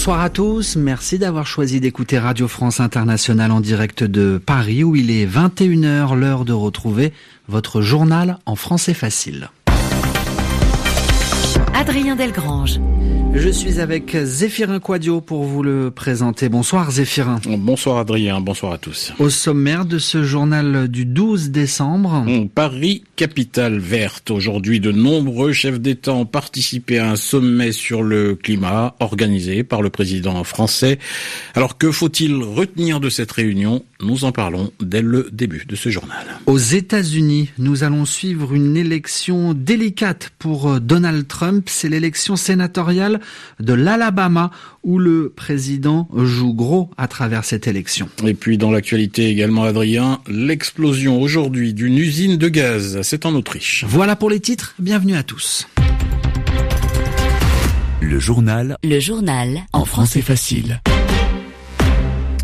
Bonsoir à tous, merci d'avoir choisi d'écouter Radio France Internationale en direct de Paris où il est 21h, l'heure de retrouver votre journal en français facile. Adrien Delgrange. Je suis avec Zéphirin Quadio pour vous le présenter. Bonsoir Zéphirin. Bonsoir Adrien, bonsoir à tous. Au sommaire de ce journal du 12 décembre... Paris, capitale verte. Aujourd'hui, de nombreux chefs d'État ont participé à un sommet sur le climat organisé par le président français. Alors que faut-il retenir de cette réunion ? Nous en parlons dès le début de ce journal. Aux États-Unis, nous allons suivre une élection délicate pour Donald Trump. C'est l'élection sénatoriale de l'Alabama où le président joue gros à travers cette élection. Et puis dans l'actualité également, Adrien, l'explosion aujourd'hui d'une usine de gaz. C'est en Autriche. Voilà pour les titres. Bienvenue à tous. Le journal en français facile.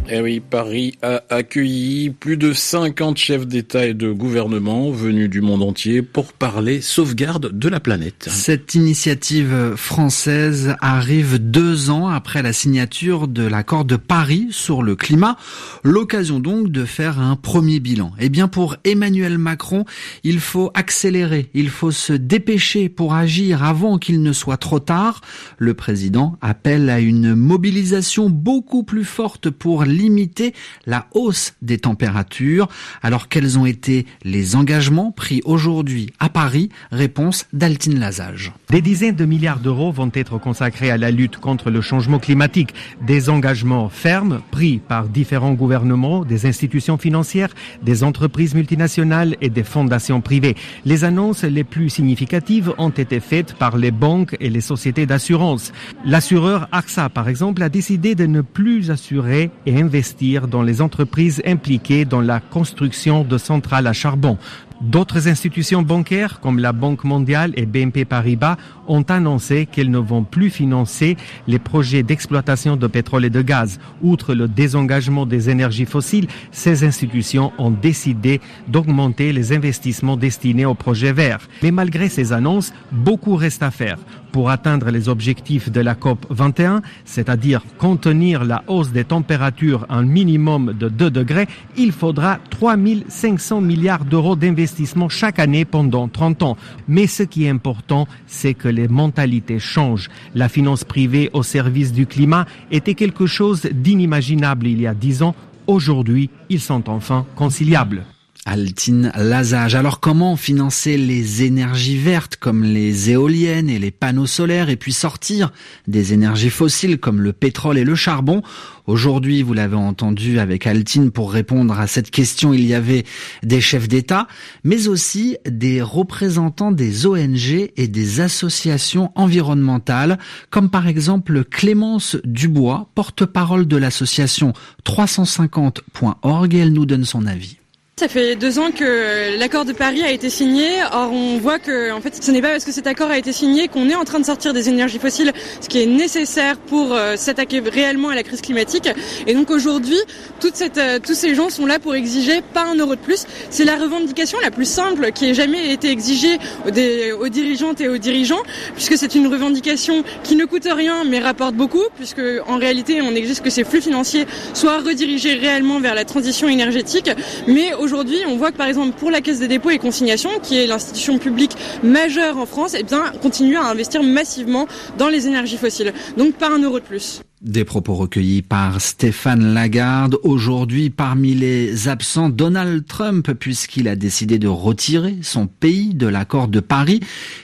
Eh oui, Paris a accueilli plus de 50 chefs d'État et de gouvernement venus du monde entier pour parler sauvegarde de la planète. Cette initiative française arrive 2 ans après la signature de l'accord de Paris sur le climat. L'occasion donc de faire un premier bilan. Eh bien, pour Emmanuel Macron, il faut accélérer, il faut se dépêcher pour agir avant qu'il ne soit trop tard. Le président appelle à une mobilisation beaucoup plus forte pour limiter la hausse des températures. Alors quels ont été les engagements pris aujourd'hui à Paris ? Réponse d'Altine Lazage. Des dizaines de milliards d'euros vont être consacrés à la lutte contre le changement climatique. Des engagements fermes pris par différents gouvernements, des institutions financières, des entreprises multinationales et des fondations privées. Les annonces les plus significatives ont été faites par les banques et les sociétés d'assurance. L'assureur AXA, par exemple, a décidé de ne plus assurer et investir dans les entreprises impliquées dans la construction de centrales à charbon. D'autres institutions bancaires, comme la Banque mondiale et BNP Paribas, ont annoncé qu'elles ne vont plus financer les projets d'exploitation de pétrole et de gaz. Outre le désengagement des énergies fossiles, ces institutions ont décidé d'augmenter les investissements destinés aux projets verts. Mais malgré ces annonces, beaucoup reste à faire. Pour atteindre les objectifs de la COP21, c'est-à-dire contenir la hausse des températures à un minimum de 2 degrés, il faudra 3500 milliards d'euros d'investissement chaque année pendant 30 ans. Mais ce qui est important, c'est que les mentalités changent. La finance privée au service du climat était quelque chose d'inimaginable il y a 10 ans. Aujourd'hui, ils sont enfin conciliables. Altine Lazage. Alors comment financer les énergies vertes comme les éoliennes et les panneaux solaires et puis sortir des énergies fossiles comme le pétrole et le charbon ? Aujourd'hui, vous l'avez entendu avec Altine, pour répondre à cette question, il y avait des chefs d'État, mais aussi des représentants des ONG et des associations environnementales, comme par exemple Clémence Dubois, porte-parole de l'association 350.org, et elle nous donne son avis. Ça fait 2 ans que l'accord de Paris a été signé. Or, on voit que, en fait, ce n'est pas parce que cet accord a été signé qu'on est en train de sortir des énergies fossiles, ce qui est nécessaire pour s'attaquer réellement à la crise climatique. Et donc, aujourd'hui, tous ces gens sont là pour exiger pas 1 euro de plus. C'est la revendication la plus simple qui ait jamais été exigée aux dirigeantes et aux dirigeants, puisque c'est une revendication qui ne coûte rien, mais rapporte beaucoup, puisque, en réalité, on exige que ces flux financiers soient redirigés réellement vers la transition énergétique. Mais, aujourd'hui, on voit que par exemple pour la Caisse des dépôts et consignations, qui est l'institution publique majeure en France, eh bien, continue à investir massivement dans les énergies fossiles. Donc pas 1 euro de plus. Des propos recueillis par Stéphane Lagarde. Aujourd'hui, parmi les absents, Donald Trump, puisqu'il a décidé de retirer son pays de l'accord de Paris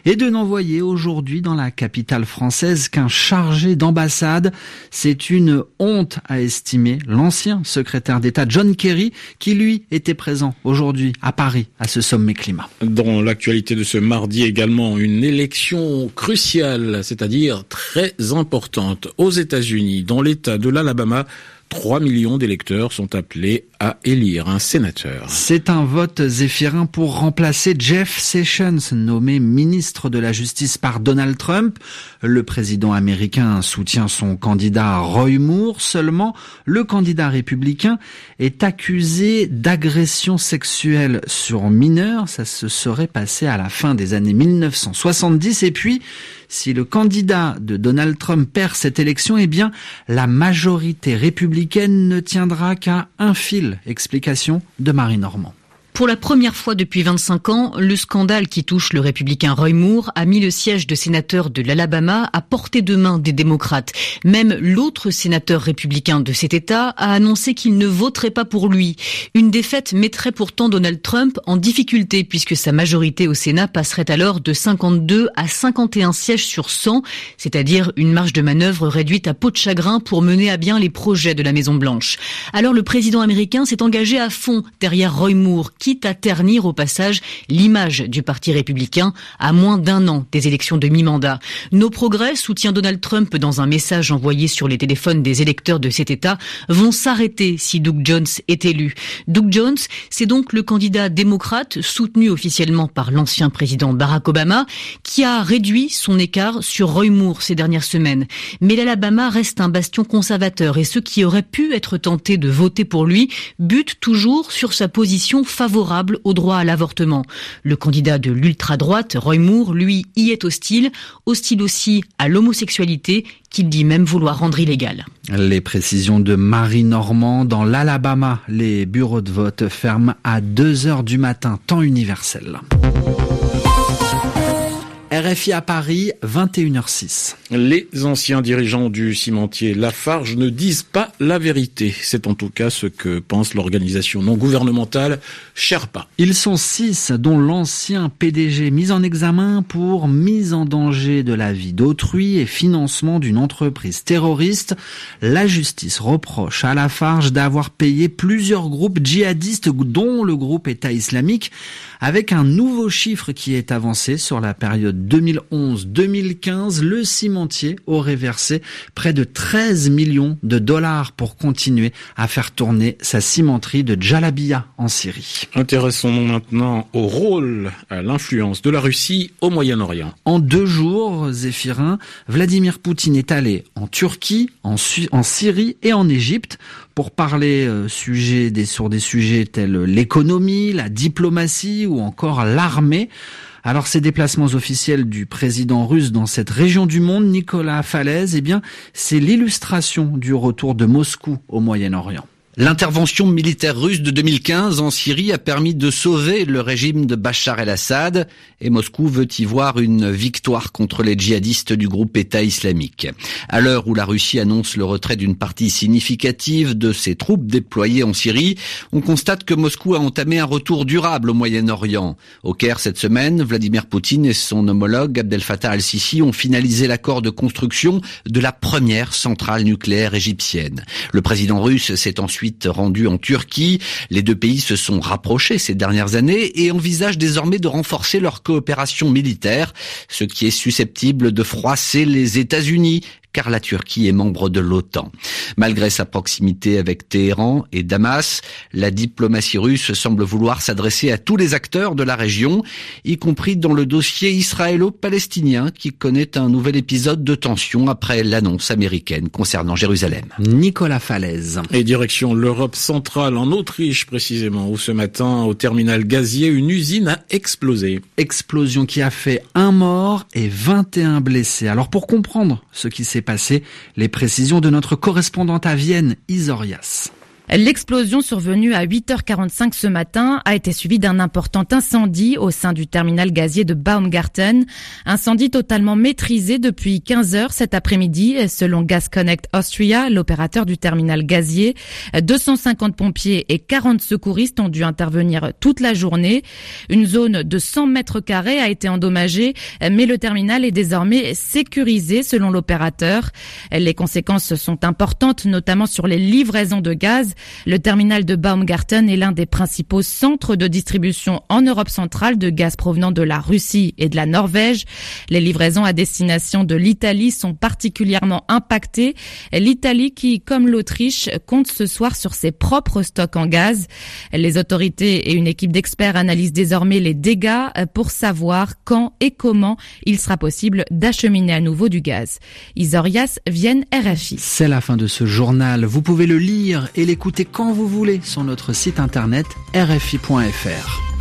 et de n'envoyer aujourd'hui dans la capitale française qu'un chargé d'ambassade. C'est une honte, a estimé l'ancien secrétaire d'État John Kerry, qui lui était présent aujourd'hui à Paris à ce sommet climat. Dans l'actualité de ce mardi également, une élection cruciale, c'est-à-dire très importante aux États-Unis. Dans l'État de l'Alabama, 3 millions d'électeurs sont appelés à élire un sénateur. C'est un vote, Zéphirin, pour remplacer Jeff Sessions, nommé ministre de la Justice par Donald Trump. Le président américain soutient son candidat Roy Moore. Seulement, le candidat républicain est accusé d'agression sexuelle sur mineurs. Ça se serait passé à la fin des années 1970. Et puis, si le candidat de Donald Trump perd cette élection, eh bien, la majorité républicaine ne tiendra qu'à un fil. Explication de Marie-Normand. Pour la première fois depuis 25 ans, le scandale qui touche le républicain Roy Moore a mis le siège de sénateur de l'Alabama à portée de main des démocrates. Même l'autre sénateur républicain de cet État a annoncé qu'il ne voterait pas pour lui. Une défaite mettrait pourtant Donald Trump en difficulté puisque sa majorité au Sénat passerait alors de 52 à 51 sièges sur 100, c'est-à-dire une marge de manœuvre réduite à peau de chagrin pour mener à bien les projets de la Maison-Blanche. Alors le président américain s'est engagé à fond derrière Roy Moore, quitte à ternir au passage l'image du parti républicain à moins d'un an des élections de mi-mandat. Nos progrès, soutient Donald Trump dans un message envoyé sur les téléphones des électeurs de cet État, vont s'arrêter si Doug Jones est élu. Doug Jones, c'est donc le candidat démocrate soutenu officiellement par l'ancien président Barack Obama, qui a réduit son écart sur Roy Moore ces dernières semaines. Mais l'Alabama reste un bastion conservateur et ceux qui auraient pu être tentés de voter pour lui butent toujours sur sa position favorable au droit à l'avortement. Le candidat de l'ultra-droite, Roy Moore, lui, y est hostile aussi à l'homosexualité qu'il dit même vouloir rendre illégale. Les précisions de Marie-Normand. Dans l'Alabama, les bureaux de vote ferment à 2h du matin, temps universel. RFI à Paris, 21h06. Les anciens dirigeants du cimentier Lafarge ne disent pas la vérité. C'est en tout cas ce que pense l'organisation non gouvernementale Sherpa. Ils sont 6, dont l'ancien PDG mis en examen pour mise en danger de la vie d'autrui et financement d'une entreprise terroriste. La justice reproche à Lafarge d'avoir payé plusieurs groupes djihadistes, dont le groupe État islamique, avec un nouveau chiffre qui est avancé sur la période 2011-2015, le cimentier aurait versé près de 13 millions de dollars pour continuer à faire tourner sa cimenterie de Jalabia en Syrie. Intéressons-nous maintenant au rôle, à l'influence de la Russie au Moyen-Orient. En 2 jours, Zéphirin, Vladimir Poutine est allé en Turquie, en Syrie et en Égypte pour parler sur des sujets tels l'économie, la diplomatie ou encore l'armée. Alors ces déplacements officiels du président russe dans cette région du monde, Nicolas Falaise, eh bien, c'est l'illustration du retour de Moscou au Moyen-Orient. L'intervention militaire russe de 2015 en Syrie a permis de sauver le régime de Bachar el-Assad et Moscou veut y voir une victoire contre les djihadistes du groupe État islamique. À l'heure où la Russie annonce le retrait d'une partie significative de ses troupes déployées en Syrie, on constate que Moscou a entamé un retour durable au Moyen-Orient. Au Caire cette semaine, Vladimir Poutine et son homologue Abdel Fattah al-Sisi ont finalisé l'accord de construction de la première centrale nucléaire égyptienne. Le président russe s'est ensuite rendu en Turquie. Les 2 pays se sont rapprochés ces dernières années et envisagent désormais de renforcer leur coopération militaire, ce qui est susceptible de froisser les États-Unis, car la Turquie est membre de l'OTAN. Malgré sa proximité avec Téhéran et Damas, la diplomatie russe semble vouloir s'adresser à tous les acteurs de la région, y compris dans le dossier israélo-palestinien qui connaît un nouvel épisode de tension après l'annonce américaine concernant Jérusalem. Nicolas Falaise. Et direction l'Europe centrale, en Autriche précisément, où ce matin, au terminal gazier, une usine a explosé. Explosion qui a fait 1 mort et 21 blessés. Alors pour comprendre ce qui s'est passé, les précisions de notre correspondante à Vienne, Isorias. L'explosion survenue à 8h45 ce matin a été suivie d'un important incendie au sein du terminal gazier de Baumgarten. Incendie totalement maîtrisé depuis 15h cet après-midi, selon Gas Connect Austria, l'opérateur du terminal gazier. 250 pompiers et 40 secouristes ont dû intervenir toute la journée. Une zone de 100 mètres carrés a été endommagée, mais le terminal est désormais sécurisé, selon l'opérateur. Les conséquences sont importantes, notamment sur les livraisons de gaz. Le terminal de Baumgarten est l'un des principaux centres de distribution en Europe centrale de gaz provenant de la Russie et de la Norvège. Les livraisons à destination de l'Italie sont particulièrement impactées. L'Italie qui, comme l'Autriche, compte ce soir sur ses propres stocks en gaz. Les autorités et une équipe d'experts analysent désormais les dégâts pour savoir quand et comment il sera possible d'acheminer à nouveau du gaz. Isorias, Vienne, RFI. C'est la fin de ce journal. Vous pouvez le lire et l'écouter quand vous voulez sur notre site internet rfi.fr.